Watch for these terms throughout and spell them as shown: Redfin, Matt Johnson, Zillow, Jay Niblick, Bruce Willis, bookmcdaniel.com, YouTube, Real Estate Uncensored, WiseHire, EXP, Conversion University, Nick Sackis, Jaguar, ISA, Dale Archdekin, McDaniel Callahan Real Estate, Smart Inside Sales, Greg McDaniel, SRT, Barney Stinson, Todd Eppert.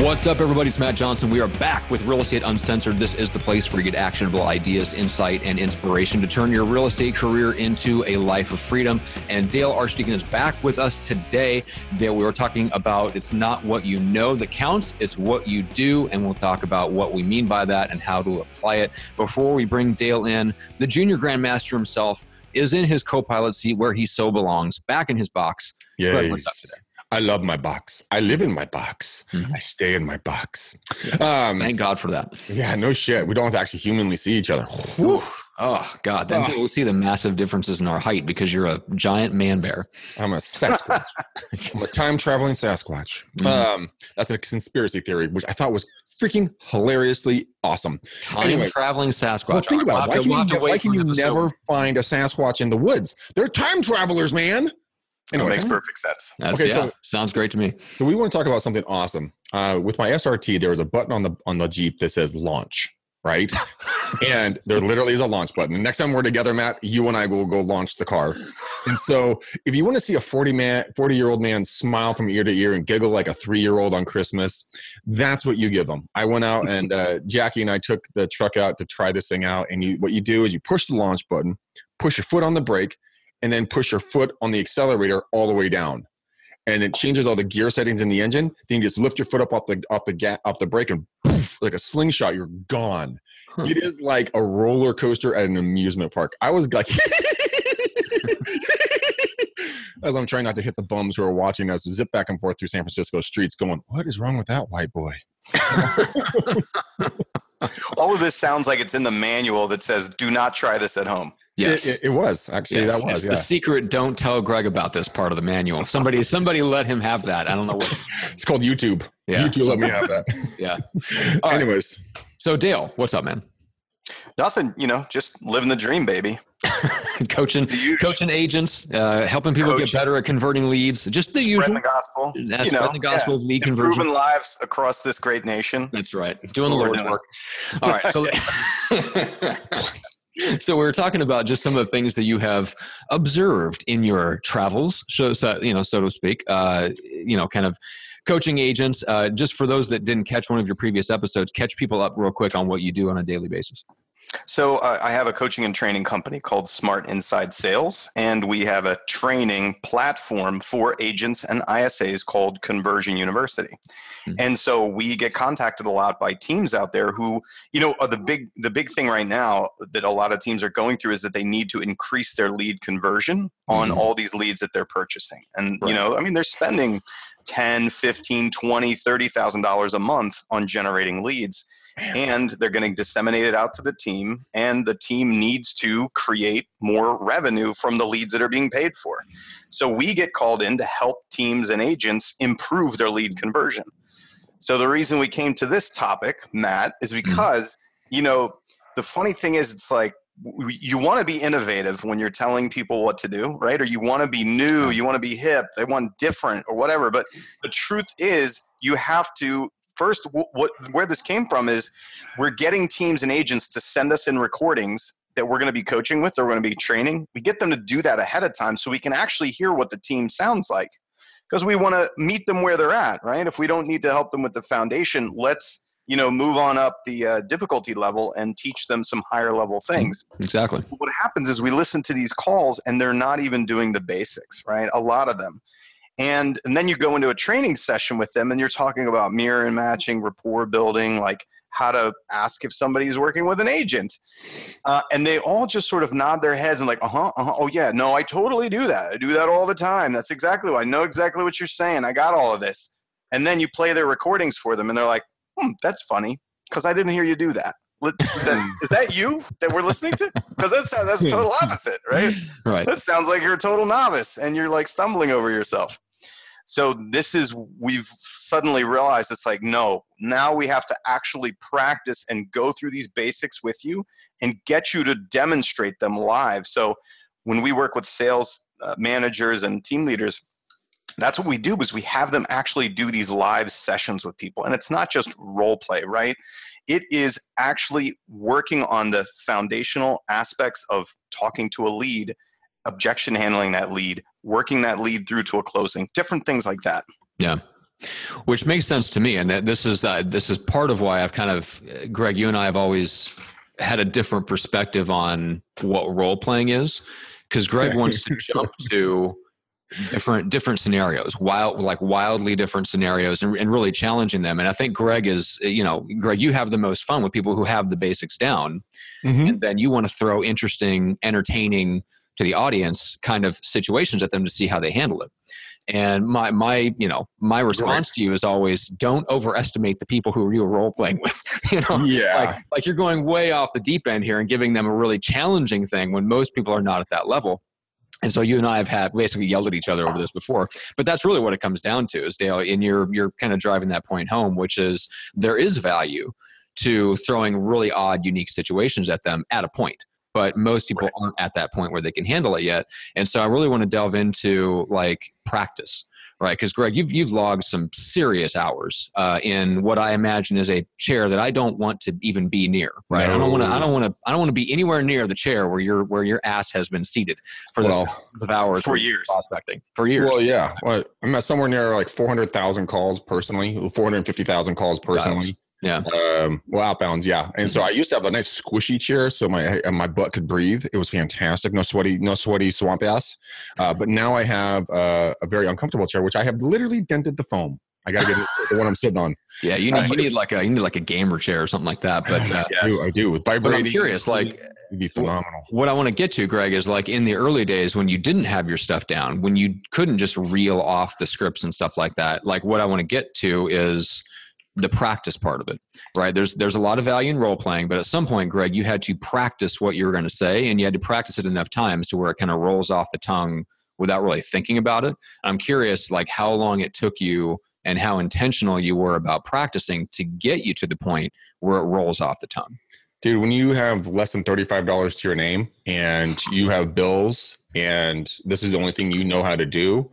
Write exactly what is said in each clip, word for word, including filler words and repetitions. What's up, everybody? It's Matt Johnson. We are back with Real Estate Uncensored. This is the place where you get actionable ideas, insight, and inspiration to turn your real estate career into a life of freedom. And Dale Archdekin is back with us today. Dale, we were talking about it's not what you know that counts, it's what you do. And we'll talk about what we mean by that and how to apply it. Before we bring Dale in, the junior grandmaster himself is in his co-pilot seat where he so belongs, back in his box. Yes. Greg, what's up today? I love my box. I live in my box. Mm-hmm. I stay in my box. Um, Thank God for that. Yeah, no shit. We don't have to actually humanly see each other. Whew. Oh, God. Then people oh. will see the massive differences in our height because you're a giant man bear. I'm a Sasquatch. I'm a time-traveling Sasquatch. Mm-hmm. Um, that's a conspiracy theory, which I thought was freaking hilariously awesome. Time-traveling Sasquatch. Well, think about it. Why can we'll you, why can you never find a Sasquatch in the woods? They're time travelers, man. Anyway, that makes perfect sense. That's, okay, yeah, so, sounds great to me. So we want to talk about something awesome. Uh, with my S R T, there was a button on the on the Jeep that says launch, right? And there literally is a launch button. And next time we're together, Matt, you and I will go launch the car. And so if you want to see a forty man, forty-year-old man smile from ear to ear and giggle like a three-year-old on Christmas, that's what you give them. I went out and uh, Jackie and I took the truck out to try this thing out. And you, what you do is you push the launch button, push your foot on the brake, and then push your foot on the accelerator all the way down. And it changes all the gear settings in the engine. Then you just lift your foot up off the off the ga- off the brake and poof, like a slingshot, you're gone. Huh. It is like a roller coaster at an amusement park. I was like, as I'm trying not to hit the bums who are watching us zip back and forth through San Francisco streets going, what is wrong with that white boy? All of this sounds like it's in the manual that says, do not try this at home. Yes, it, it, it was actually yes, that was yes. yeah. The secret. Don't tell Greg about this part of the manual. Somebody, somebody let him have that. I don't know what it's called. YouTube. Yeah. YouTube let me have that. Yeah. All Anyways, right. So Dale, what's up, man? Nothing. You know, just living the dream, baby. coaching, coaching agents, uh, helping people coaching. get better at converting leads. Just the spreading usual. Spreading the gospel. That's you know, spreading the gospel. Yeah. Lead conversion. Improving lives across this great nation. That's right. Doing the Lord's work. All right. So. So we were talking about just some of the things that you have observed in your travels, so, so, you know, so to speak, uh, you know, kind of coaching agents. Uh, just for those that didn't catch one of your previous episodes, catch people up real quick on what you do on a daily basis. So uh, I have a coaching and training company called Smart Inside Sales, and we have a training platform for agents and I S As called Conversion University. Mm-hmm. And so we get contacted a lot by teams out there who, you know, are the big the big thing right now that a lot of teams are going through is that they need to increase their lead conversion on mm-hmm. all these leads that they're purchasing. And, right. you know, I mean, they're spending ten, fifteen, twenty, thirty thousand dollars a month on generating leads. And they're going to disseminate it out to the team, and the team needs to create more revenue from the leads that are being paid for. So we get called in to help teams and agents improve their lead conversion. So the reason we came to this topic, Matt, is because, you know, the funny thing is it's like, you want to be innovative when you're telling people what to do, right? Or you want to be new, you want to be hip, they want different or whatever. But the truth is you have to First, what, where this came from is we're getting teams and agents to send us in recordings that we're going to be coaching with or we're going to be training. We get them to do that ahead of time so we can actually hear what the team sounds like because we want to meet them where they're at, right? If we don't need to help them with the foundation, let's, you know, move on up the uh, difficulty level and teach them some higher level things. Exactly. What happens is we listen to these calls and they're not even doing the basics, right? A lot of them. And and then you go into a training session with them and you're talking about mirror and matching, rapport building, like how to ask if somebody's working with an agent. Uh, and they all just sort of nod their heads and like, uh-huh, uh-huh, oh yeah, no, I totally do that. I do that all the time. That's exactly what I know exactly what you're saying. I got all of this. And then you play their recordings for them and they're like, hmm, that's funny because I didn't hear you do that. Is that you that we're listening to? Because that's that's the total opposite, right? Right. That sounds like you're a total novice and you're like stumbling over yourself. So this is, we've suddenly realized it's like, no, now we have to actually practice and go through these basics with you and get you to demonstrate them live. So when we work with sales uh, managers and team leaders, that's what we do is we have them actually do these live sessions with people. And it's not just role play, right? It is actually working on the foundational aspects of talking to a lead, objection handling that lead, working that lead through to a closing, different things like that. Yeah. Which makes sense to me. And that this is that this is part of why I've kind of, Greg, you and I have always had a different perspective on what role playing is, because Greg wants to jump to different, different scenarios, wild, like wildly different scenarios, and, and really challenging them. And I think Greg is, you know, Greg, you have the most fun with people who have the basics down, mm-hmm. and then you want to throw interesting, entertaining to the audience kind of situations at them to see how they handle it. And my, my, you know, my response right. to you is always, don't overestimate the people who you're role playing with, you know, yeah. like, like you're going way off the deep end here and giving them a really challenging thing when most people are not at that level. And so you and I have had basically yelled at each other over this before, but that's really what it comes down to is, Dale, and you're, you're kind of driving that point home, which is there is value to throwing really odd, unique situations at them at a point. But most people right. aren't at that point where they can handle it yet. And so I really want to delve into like practice, right? Because Greg, you've, you've logged some serious hours uh, in what I imagine is a chair that I don't want to even be near, right? No. I don't want to, I don't want to, I don't want to be anywhere near the chair where your, where your ass has been seated for well, thousands of hours. For years. Prospecting. For years. Well, yeah. Well, I'm at somewhere near like four hundred thousand calls personally, four hundred fifty thousand calls personally. Yeah. Um, well, outbounds. Yeah. And so I used to have a nice squishy chair. So my, my butt could breathe. It was fantastic. No sweaty, no sweaty swamp ass. Uh, but now I have uh, a very uncomfortable chair, which I have literally dented the foam. I got to get the one I'm sitting on. Yeah. You need, uh, you need like a, you need like a gamer chair or something like that. But uh, yes. I do, I do. Vibrating, but I'm curious, like it'd be phenomenal. What I want to get to, Greg, is like in the early days when you didn't have your stuff down, when you couldn't just reel off the scripts and stuff like that. Like what I want to get to is the practice part of it, right? There's, there's a lot of value in role playing, but at some point, Greg, you had to practice what you were going to say, and you had to practice it enough times to where it kind of rolls off the tongue without really thinking about it. I'm curious, like how long it took you and how intentional you were about practicing to get you to the point where it rolls off the tongue. Dude, when you have less than thirty-five dollars to your name and you have bills and this is the only thing you know how to do,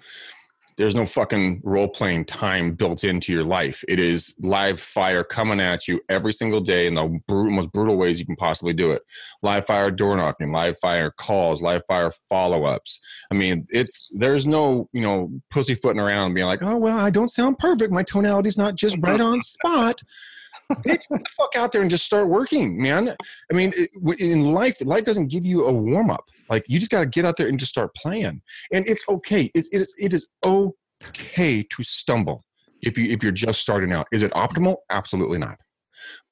there's no fucking role-playing time built into your life. It is live fire coming at you every single day in the br- most brutal ways you can possibly do it. Live fire door knocking, live fire calls, live fire follow-ups. I mean, it's there's no, you know, pussyfooting around being like, oh, well, I don't sound perfect. My tonality's not just right on spot. Get the fuck out there and just start working, man. I mean, it, in life, life doesn't give you a warm-up. Like, you just got to get out there and just start playing. And it's okay. It's, it, is, it is okay to stumble if, you, if you're just starting out. Is it optimal? Absolutely not.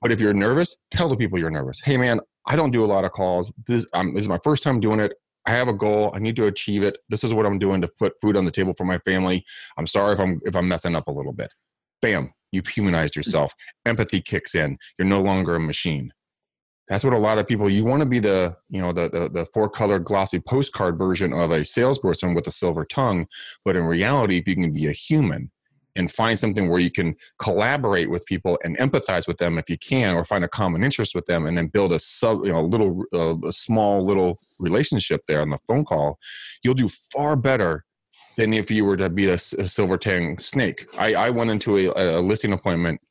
But if you're nervous, tell the people you're nervous. Hey, man, I don't do a lot of calls. This, um, this is my first time doing it. I have a goal. I need to achieve it. This is what I'm doing to put food on the table for my family. I'm sorry if I'm if I'm messing up a little bit. Bam. You've humanized yourself. Empathy kicks in. You're no longer a machine. That's what a lot of people, you want to be the, you know, the, the, the four color glossy postcard version of a salesperson with a silver tongue. But in reality, if you can be a human and find something where you can collaborate with people and empathize with them if you can, or find a common interest with them, and then build a sub, you know, little, uh, a small little relationship there on the phone call, you'll do far better than if you were to be a, a silver tongue snake. I, I went into a, a listing appointment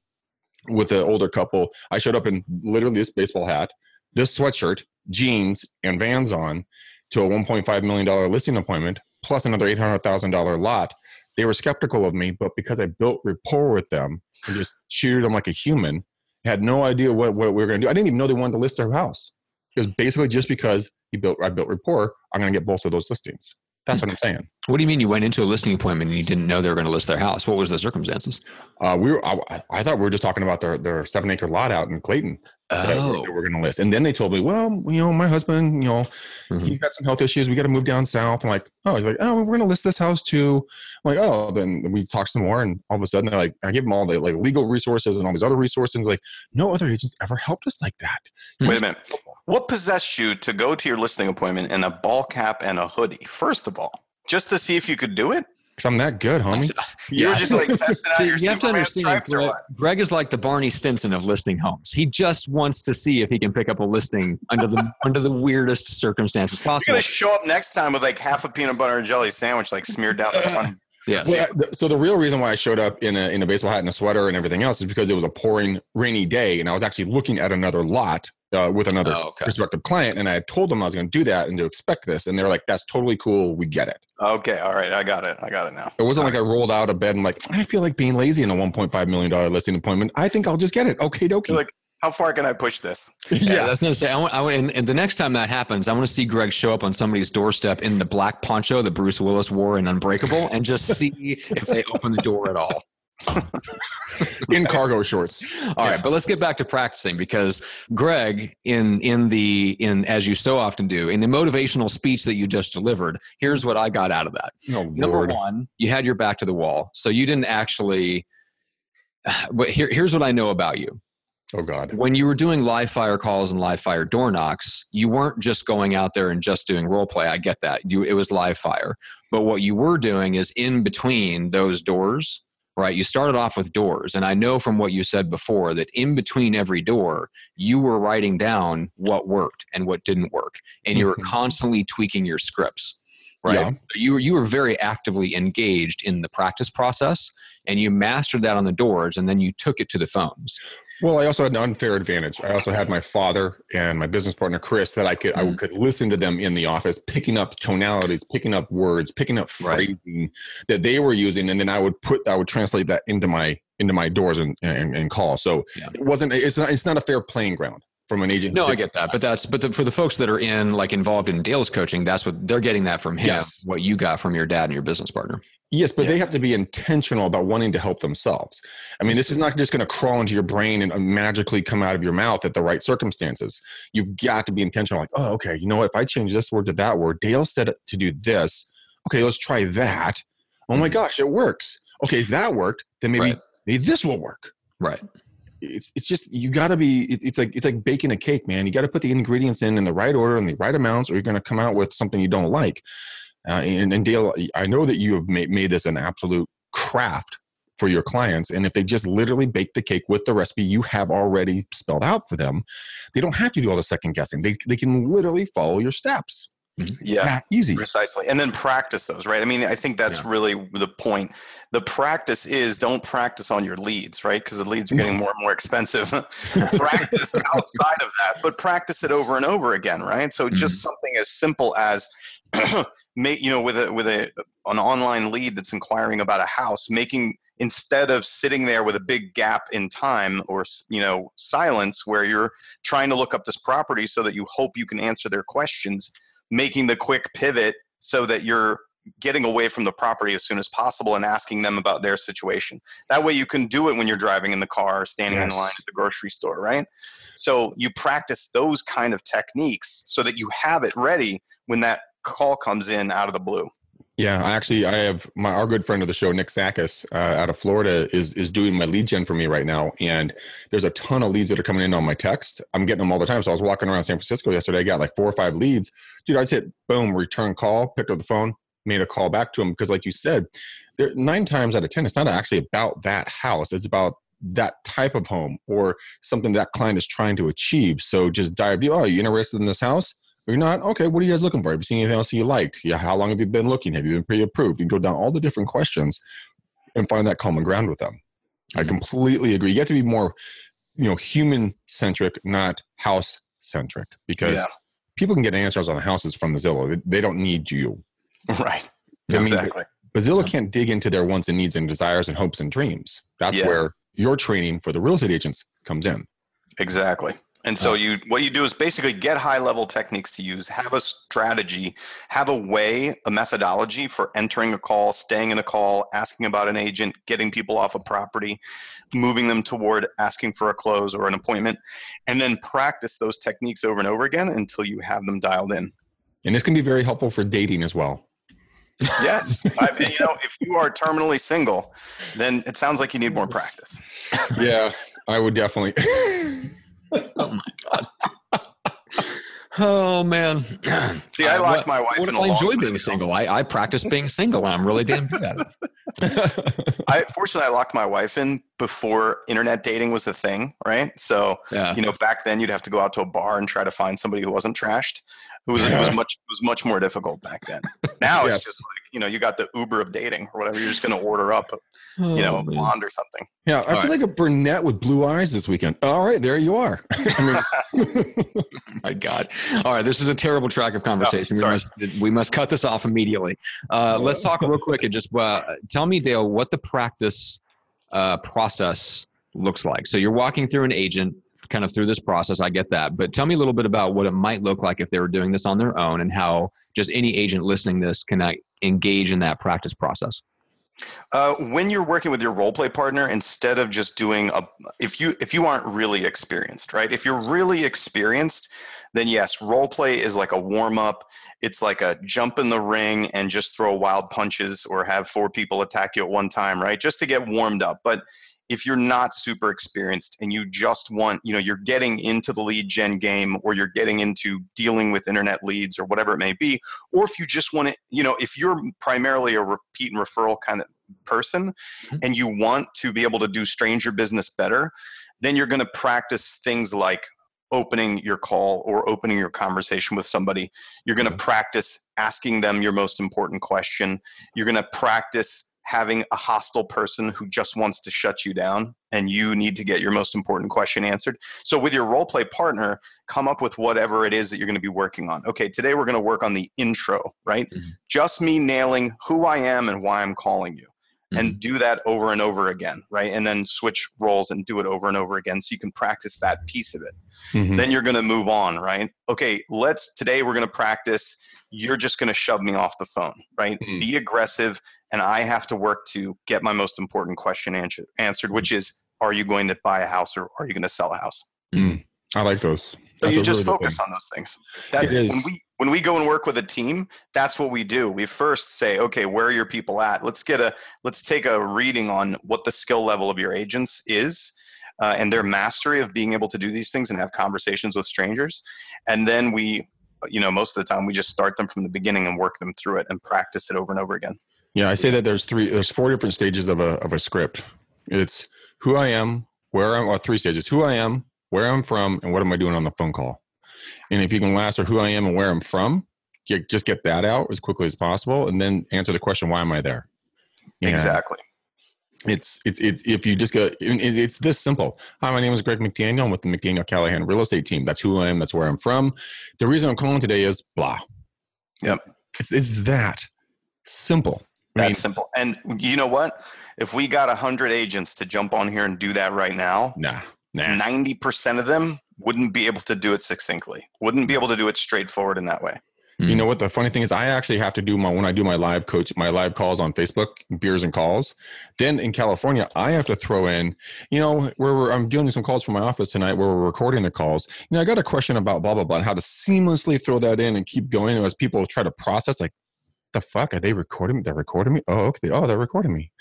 with an older couple. I showed up in literally this baseball hat, this sweatshirt, jeans, and Vans on to a one point five million dollars listing appointment, plus another eight hundred thousand dollars lot. They were skeptical of me, but because I built rapport with them and just treated them like a human, had no idea what, what we were going to do. I didn't even know they wanted to list their house. It was basically just because you built, I built rapport, I'm going to get both of those listings. That's what I'm saying. What do you mean you went into a listing appointment and you didn't know they were going to list their house? What was the circumstances? Uh, we were, I, I thought we were just talking about their, their seven acre lot out in Clayton. Oh. That we're going to list. And then they told me, well, you know, my husband, you know, mm-hmm. he's got some health issues. We got to move down south. I'm like, oh, he's like, oh, we're going to list this house too. I'm like, oh, then we talked some more. And all of a sudden they're like, I give them all the like legal resources and all these other resources. Like no other agents ever helped us like that. Wait a minute. What possessed you to go to your listing appointment in a ball cap and a hoodie? First of all, just to see if you could do it. Because I'm that good, homie. You yeah. were just like testing out see, your you have to understand, Greg, Greg is like the Barney Stinson of listing homes. He just wants to see if he can pick up a listing under the under the weirdest circumstances possible. You're going to show up next time with like half a peanut butter and jelly sandwich like smeared down the front. Yes. Well, so the real reason why I showed up in a in a baseball hat and a sweater and everything else is because it was a pouring rainy day and I was actually looking at another lot uh, with another oh, okay. prospective client. And I told them I was going to do that and to expect this. And they were like, that's totally cool. We get it. Okay. All right. I got it. I got it now. It wasn't all like right. I rolled out of bed and like, I feel like being lazy in a one point five million dollars listing appointment. I think I'll just get it. Okay. Dokie. Like, how far can I push this? Yeah, yeah that's going to say, I want, I want, and, and the next time that happens, I want to see Greg show up on somebody's doorstep in the black poncho that Bruce Willis wore in Unbreakable and just see if they open the door at all. In cargo shorts. All yeah. right, but let's get back to practicing, because Greg, in in the in as you so often do, in the motivational speech that you just delivered, here's what I got out of that. Oh, Number Lord. one, you had your back to the wall, so you didn't actually. But here, here's what I know about you. Oh God. When you were doing live fire calls and live fire door knocks, you weren't just going out there and just doing role play. I get that. You, it was live fire. But what you were doing is in between those doors, right? You started off with doors. And I know from what you said before that in between every door, you were writing down what worked and what didn't work. And you were constantly tweaking your scripts, right? Yeah. You were, you were very actively engaged in the practice process, and you mastered that on the doors, and then you took it to the phones. Well, I also had an unfair advantage. I also had my father and my business partner, Chris, that I could mm-hmm. I could listen to them in the office, picking up tonalities, picking up words, picking up phrasing right. that they were using. And then I would put, I would translate that into my, into my doors and, and, and call. So yeah. it wasn't, it's not, it's not a fair playing ground from an agent. No, I get that. But that's, but the, for the folks that are in like involved in Dale's coaching, that's what they're getting that from him, yes. what you got from your dad and your business partner. Yes, but yeah. they have to be intentional about wanting to help themselves. I mean, this is not just going to crawl into your brain and magically come out of your mouth at the right circumstances. You've got to be intentional. Like, oh, okay, you know what? If I change this word to that word, Dale said it to do this. Okay, let's try that. Oh my gosh, it works. Okay, if that worked, then maybe, right. maybe this will work. Right. It's it's just, you got to be, it's like, it's like baking a cake, man. You got to put the ingredients in in the right order and the right amounts, or you're going to come out with something you don't like. Uh, and, and Dale, I know that you have made, made this an absolute craft for your clients. And if they just literally bake the cake with the recipe you have already spelled out for them, they don't have to do all the second guessing. They they can literally follow your steps. Yeah, that easy. Precisely. And then practice those, right? I mean, I think that's yeah. really the point. The practice is, don't practice on your leads, right? Because the leads are getting more and more expensive. Practice outside of that, but practice it over and over again, right? So mm-hmm. just something as simple as make, you know, with a with a an online lead that's inquiring about a house, making, instead of sitting there with a big gap in time or, you know, silence where you're trying to look up this property so that you hope you can answer their questions, making the quick pivot so that you're getting away from the property as soon as possible and asking them about their situation. That way you can do it when you're driving in the car or standing yes. in line at the grocery store, right? So you practice those kind of techniques so that you have it ready when that call comes in out of the blue. Yeah, I actually, I have my, our good friend of the show, Nick Sackis, uh, out of Florida is, is doing my lead gen for me right now. And there's a ton of leads that are coming in on my text. I'm getting them all the time. So I was walking around San Francisco yesterday. I got like four or five leads. Dude, I just hit boom, return call, picked up the phone, made a call back to him. Because like you said, there, nine times out of ten, it's not actually about that house. It's about that type of home or something that client is trying to achieve. So just dive deep. Oh, are you interested in this house? You're not? Okay, what are you guys looking for? Have you seen anything else that you liked? Yeah, how long have you been looking? Have you been pre-approved? You can go down all the different questions and find that common ground with them. Mm-hmm. I completely agree. You have to be more, you know, human-centric, not house-centric, because yeah. people can get answers on houses from the Zillow. They don't need you. Right. I exactly. mean, but Zillow yeah. can't dig into their wants and needs and desires and hopes and dreams. That's yeah. where your training for the real estate agents comes in. Exactly. And so you, what you do is basically get high-level techniques to use, have a strategy, have a way, a methodology for entering a call, staying in a call, asking about an agent, getting people off a property, moving them toward asking for a close or an appointment, and then practice those techniques over and over again until you have them dialed in. And this can be very helpful for dating as well. Yes. I mean, you know, if you are terminally single, then it sounds like you need more practice. Yeah, I would definitely... Oh my God. Oh man. See, I locked my wife in a long time. I enjoy being single. I, I practice being single. I'm really damn good at it. I, fortunately, I locked my wife in before internet dating was a thing, right? So, yeah. you know, back then you'd have to go out to a bar and try to find somebody who wasn't trashed. It was, yeah. it was much, it was much more difficult back then. Now yes. it's just like, you know, you got the Uber of dating or whatever. You're just going to order up, you know, a blonde or something. Yeah. I All feel right. like a brunette with blue eyes this weekend. All right. There you are. I mean, my God. All right. This is a terrible track of conversation. Oh, we, must, we must cut this off immediately. Uh, let's talk real quick and just uh, tell me, Dale, what the practice uh, process looks like. So you're walking through an agent kind of through this process. I get that. But tell me a little bit about what it might look like if they were doing this on their own and how just any agent listening to this can engage in that practice process. Uh, when you're working with your role play partner, instead of just doing a, if you, if you aren't really experienced, right? If you're really experienced, then yes, role play is like a warm up. It's like a jump in the ring and just throw wild punches or have four people attack you at one time, right? Just to get warmed up. But if you're not super experienced and you just want, you know, you're getting into the lead gen game or you're getting into dealing with internet leads or whatever it may be, or if you just want to, you know, if you're primarily a repeat and referral kind of person mm-hmm. and you want to be able to do stranger business better, then you're going to practice things like opening your call or opening your conversation with somebody. You're going to mm-hmm. practice asking them your most important question. You're going to practice having a hostile person who just wants to shut you down and you need to get your most important question answered. So with your role play partner, come up with whatever it is that you're going to be working on. Okay, today we're going to work on the intro, right? Mm-hmm. Just me nailing who I am and why I'm calling you. Mm-hmm. And do that over and over again, right? And then switch roles and do it over and over again so you can practice that piece of it. Mm-hmm. Then you're going to move on, right? Okay, let's, today we're going to practice, you're just going to shove me off the phone, right? Mm-hmm. Be aggressive, and I have to work to get my most important question answer, answered, which is, are you going to buy a house or are you going to sell a house? Mm. I like those. So that's you just really focus on those things. That, it is. When we, when we go and work with a team, that's what we do. We first say, okay, where are your people at? Let's get a, let's take a reading on what the skill level of your agents is. Uh, and their mastery of being able to do these things and have conversations with strangers. And then we, you know, most of the time we just start them from the beginning and work them through it and practice it over and over again. Yeah. I say that there's three, there's four different stages of a, of a script. It's who I am, where I'm, or three stages, who I am, where I'm from, and what am I doing on the phone call? And if you can last or who I am and where I'm from, get, just get that out as quickly as possible. And then answer the question, why am I there? Yeah. Exactly. It's, it's, it's, if you just go, it's this simple. Hi, my name is Greg McDaniel. I'm with the McDaniel Callahan Real Estate team. That's who I am. That's where I'm from. The reason I'm calling today is blah. Yep. It's, it's that simple. I that mean, simple. And you know what? If we got a hundred agents to jump on here and do that right now, nah, nah. ninety percent of them wouldn't be able to do it succinctly, wouldn't be able to do it straightforward in that way. You know what? The funny thing is I actually have to do my, when I do my live coach, my live calls on Facebook, beers and calls, then in California, I have to throw in, you know, where we're, I'm doing some calls from my office tonight where we're recording the calls. You know, I got a question about blah, blah, blah, and how to seamlessly throw that in and keep going as people try to process like, the fuck are they recording me? They're recording me. Oh, okay. Oh, they're recording me.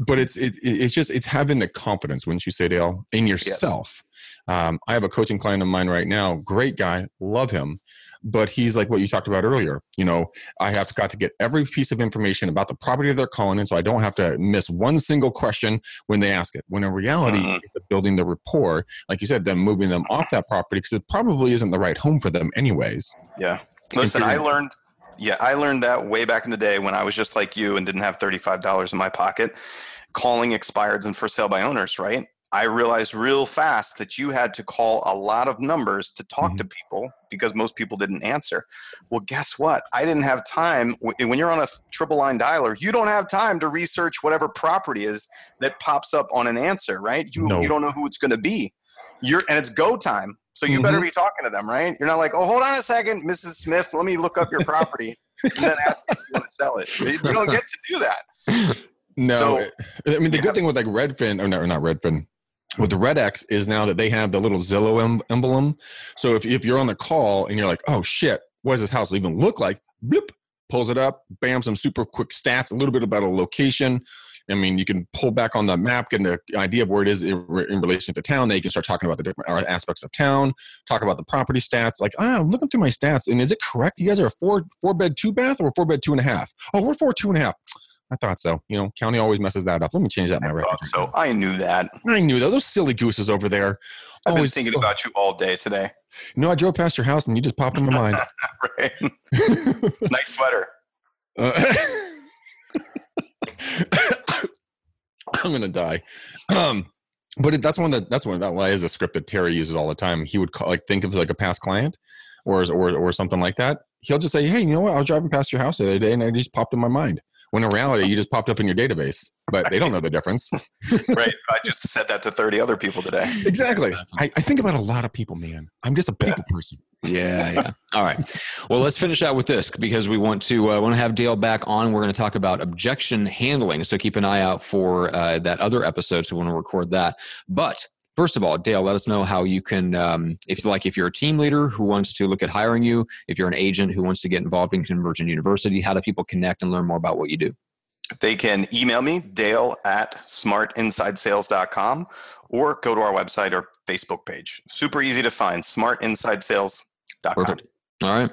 But it's, it, it's just, it's having the confidence, wouldn't you say, Dale, in yourself. Yes. Um, I have a coaching client of mine right now. Great guy. Love him. But he's like what you talked about earlier. You know, I have got to get every piece of information about the property they're calling in so I don't have to miss one single question when they ask it. When in reality, uh-huh. building the rapport, like you said, then moving them off that property because it probably isn't the right home for them anyways. Yeah. Listen, I learned... Yeah, I learned that way back in the day when I was just like you and didn't have thirty-five dollars in my pocket, calling expireds and for sale by owners, right? I realized real fast that you had to call a lot of numbers to talk mm-hmm. to people because most people didn't answer. Well, guess what? I didn't have time. When you're on a triple line dialer, you don't have time to research whatever property is that pops up on an answer, right? You, no. you don't know who it's going to be. You're, and it's go time. So you mm-hmm. better be talking to them, right? You're not like, oh, hold on a second, Missus Smith, let me look up your property and then ask if you want to sell it. You don't get to do that. No. So, I mean, the yeah. good thing with like Redfin, or no, not Redfin, with the Red X is now that they have the little Zillow em- emblem. So if, if you're on the call and you're like, oh shit, what does this house even look like? Bloop, pulls it up, bam, some super quick stats, a little bit about a location. I mean, you can pull back on the map, get an idea of where it is in, in relation to town. Then you can start talking about the different aspects of town, talk about the property stats. Like, ah, I'm looking through my stats, and is it correct? You guys are a four four bed, two bath, or four bed, two and a half? Oh, we're four, two and a half. I thought so. You know, county always messes that up. Let me change that in my record. So I knew that. I knew that. Those silly gooses over there. I've always been thinking so. about you all day today. You know, I drove past your house, and you just popped in my mind. Nice sweater. Uh, I'm gonna die. Um, but it, that's one that that's one that well, is a script that Terry uses all the time. He would call, like think of like a past client, or or or something like that. He'll just say, "Hey, you know what? I was driving past your house the other day, and it just popped in my mind." When in reality, you just popped up in your database, but right. They don't know the difference. Right. I just said that to thirty other people today. Exactly. I, I think about a lot of people, man. I'm just a people yeah. person. Yeah. Yeah. All right. Well, let's finish out with this because we want to uh, want to have Dale back on. We're going to talk about objection handling. So keep an eye out for uh, that other episode. So we want to record that. But first of all, Dale, let us know how you can, um, if you like, if you're a team leader who wants to look at hiring you, if you're an agent who wants to get involved in Conversion University, how do people connect and learn more about what you do? They can email me, dale at smart inside sales dot com, or go to our website or Facebook page. Super easy to find, smart inside sales dot com. Perfect. All right.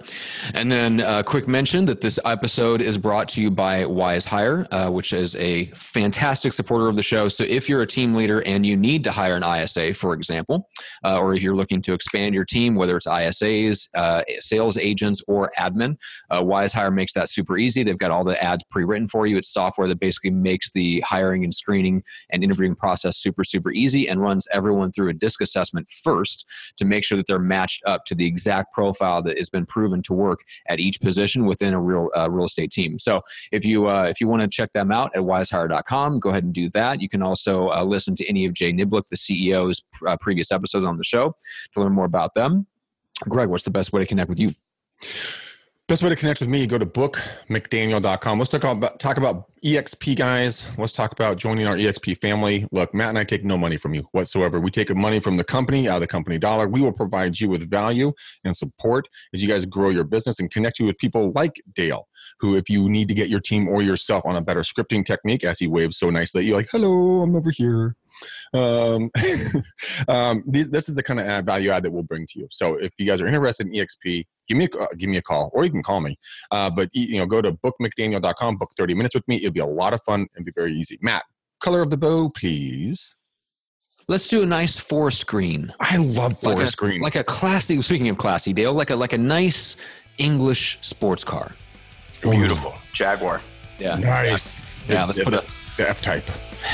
And then a uh, quick mention that this episode is brought to you by WiseHire, uh, which is a fantastic supporter of the show. So if you're a team leader and you need to hire an I S A, for example, uh, or if you're looking to expand your team, whether it's I S As, uh, sales agents, or admin, uh, WiseHire makes that super easy. They've got all the ads pre-written for you. It's software that basically makes the hiring and screening and interviewing process super, super easy and runs everyone through a disc assessment first to make sure that they're matched up to the exact profile that is been proven to work at each position within a real uh, real estate team. So if you uh, if you want to check them out at wise hire dot com, go ahead and do that. You can also uh, listen to any of Jay Niblick, the C E O's uh, previous episodes on the show to learn more about them. Greg, what's the best way to connect with you? Best way to connect with me, go to book mcdaniel dot com. Let's talk about, talk about E X P, guys. Let's talk about joining our E X P family. Look, Matt and I take no money from you whatsoever. We take money from the company, out of the company dollar. We will provide you with value and support as you guys grow your business and connect you with people like Dale, who if you need to get your team or yourself on a better scripting technique, as he waves so nicely at you, like, hello, I'm over here. Um, um, this is the kind of value add that we'll bring to you. So if you guys are interested in E X P, Give me, a, give me a call, or you can call me. Uh, but you know, go to book mcdaniel dot com, book thirty minutes with me. It'll be a lot of fun and be very easy. Matt, color of the bow, please. Let's do a nice forest green. I love forest like a, green. Like a classy, speaking of classy, Dale, like a, like a nice English sports car. Beautiful. Oh. Jaguar. Yeah. Nice. Exactly. Yeah, let's put a... The F-type.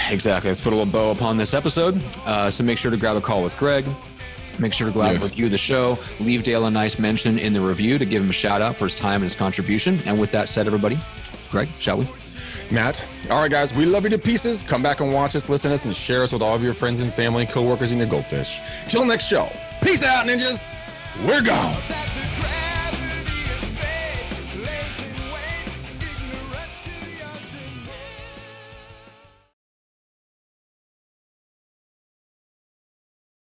Exactly. Let's put a little bow upon this episode. Uh, so make sure to grab a call with Greg. Make sure to go out and review the show. Leave Dale a nice mention in the review to give him a shout out for his time and his contribution. And with that said, everybody, Greg, shall we? Matt. All right, guys, we love you to pieces. Come back and watch us, listen to us, and share us with all of your friends and family, coworkers, and your goldfish. Till next show. Peace out, ninjas. We're gone.